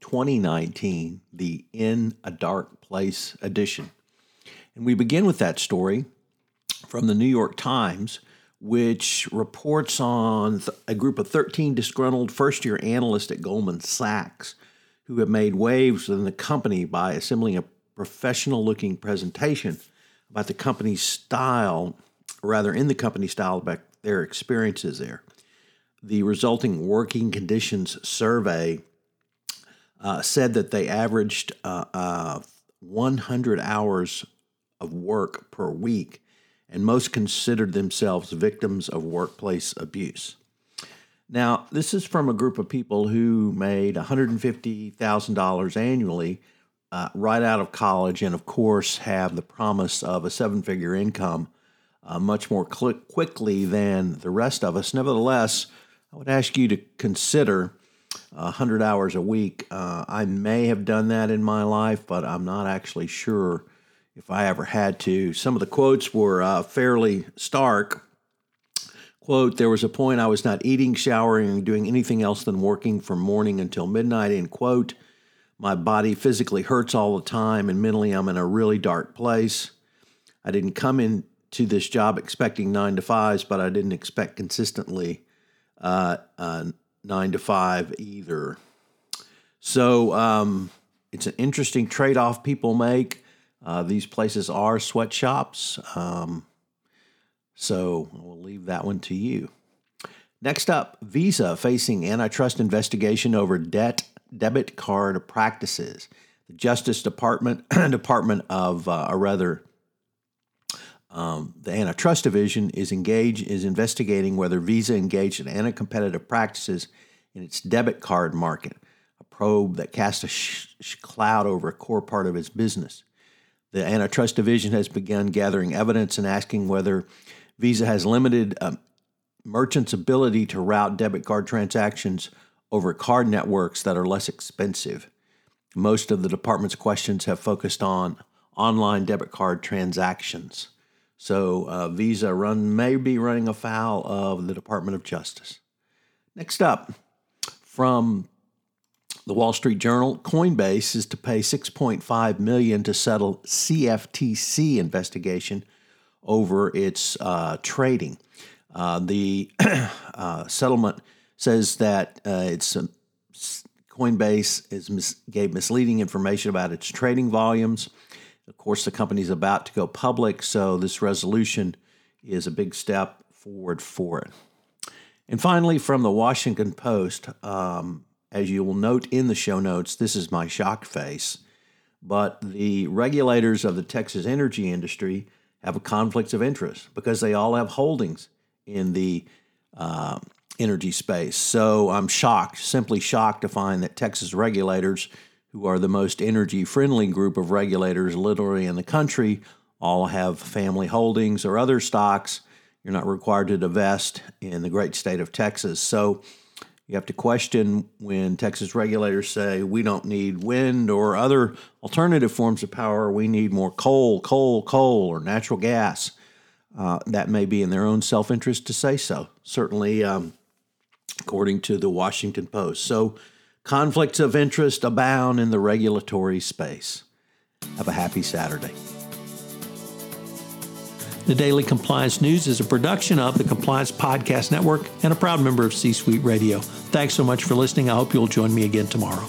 2019, the In a Dark Place edition. And we begin with that story from the New York Times, which reports on a group of 13 disgruntled first-year analysts at Goldman Sachs who have made waves within the company by assembling a professional-looking presentation about the company's style, or rather in the company's style, about their experiences there. The resulting working conditions survey said that they averaged 100 hours of work per week, and most considered themselves victims of workplace abuse. Now, this is from a group of people who made $150,000 annually right out of college, and of course have the promise of a seven-figure income much more quickly than the rest of us. Nevertheless, I would ask you to consider 100 hours a week. I may have done that in my life, but I'm not actually sure if I ever had to. Some of the quotes were fairly stark. Quote, "There was a point I was not eating, showering, and doing anything else than working from morning until midnight," end quote. "My body physically hurts all the time, and mentally I'm in a really dark place. I didn't come into this job expecting 9 to 5s, but I didn't expect consistently 9 to 5 either." So it's an interesting trade-off people make. These places are sweatshops, so we'll leave that one to you. Next up, Visa facing antitrust investigation over debit card practices. The Justice Department, the Antitrust Division is investigating whether Visa engaged in anti-competitive practices in its debit card market, a probe that cast a cloud over a core part of its business. The Antitrust Division has begun gathering evidence and asking whether Visa has limited merchants' ability to route debit card transactions over card networks that are less expensive. Most of the department's questions have focused on online debit card transactions. So Visa may be running afoul of the Department of Justice. Next up, from The Wall Street Journal, Coinbase is to pay $6.5 million to settle CFTC investigation over its trading. The settlement says that Coinbase gave misleading information about its trading volumes. Of course, the company's about to go public, so this resolution is a big step forward for it. And finally, from the Washington Post, as you will note in the show notes, this is my shock face, but the regulators of the Texas energy industry have a conflict of interest because they all have holdings in the energy space. So I'm simply shocked to find that Texas regulators, who are the most energy-friendly group of regulators literally in the country, all have family holdings or other stocks. You're not required to divest in the great state of Texas. So you have to question when Texas regulators say, we don't need wind or other alternative forms of power. We need more coal, or natural gas. That may be in their own self-interest to say so, certainly according to the Washington Post. So conflicts of interest abound in the regulatory space. Have a happy Saturday. The Daily Compliance News is a production of the Compliance Podcast Network and a proud member of C-Suite Radio. Thanks so much for listening. I hope you'll join me again tomorrow.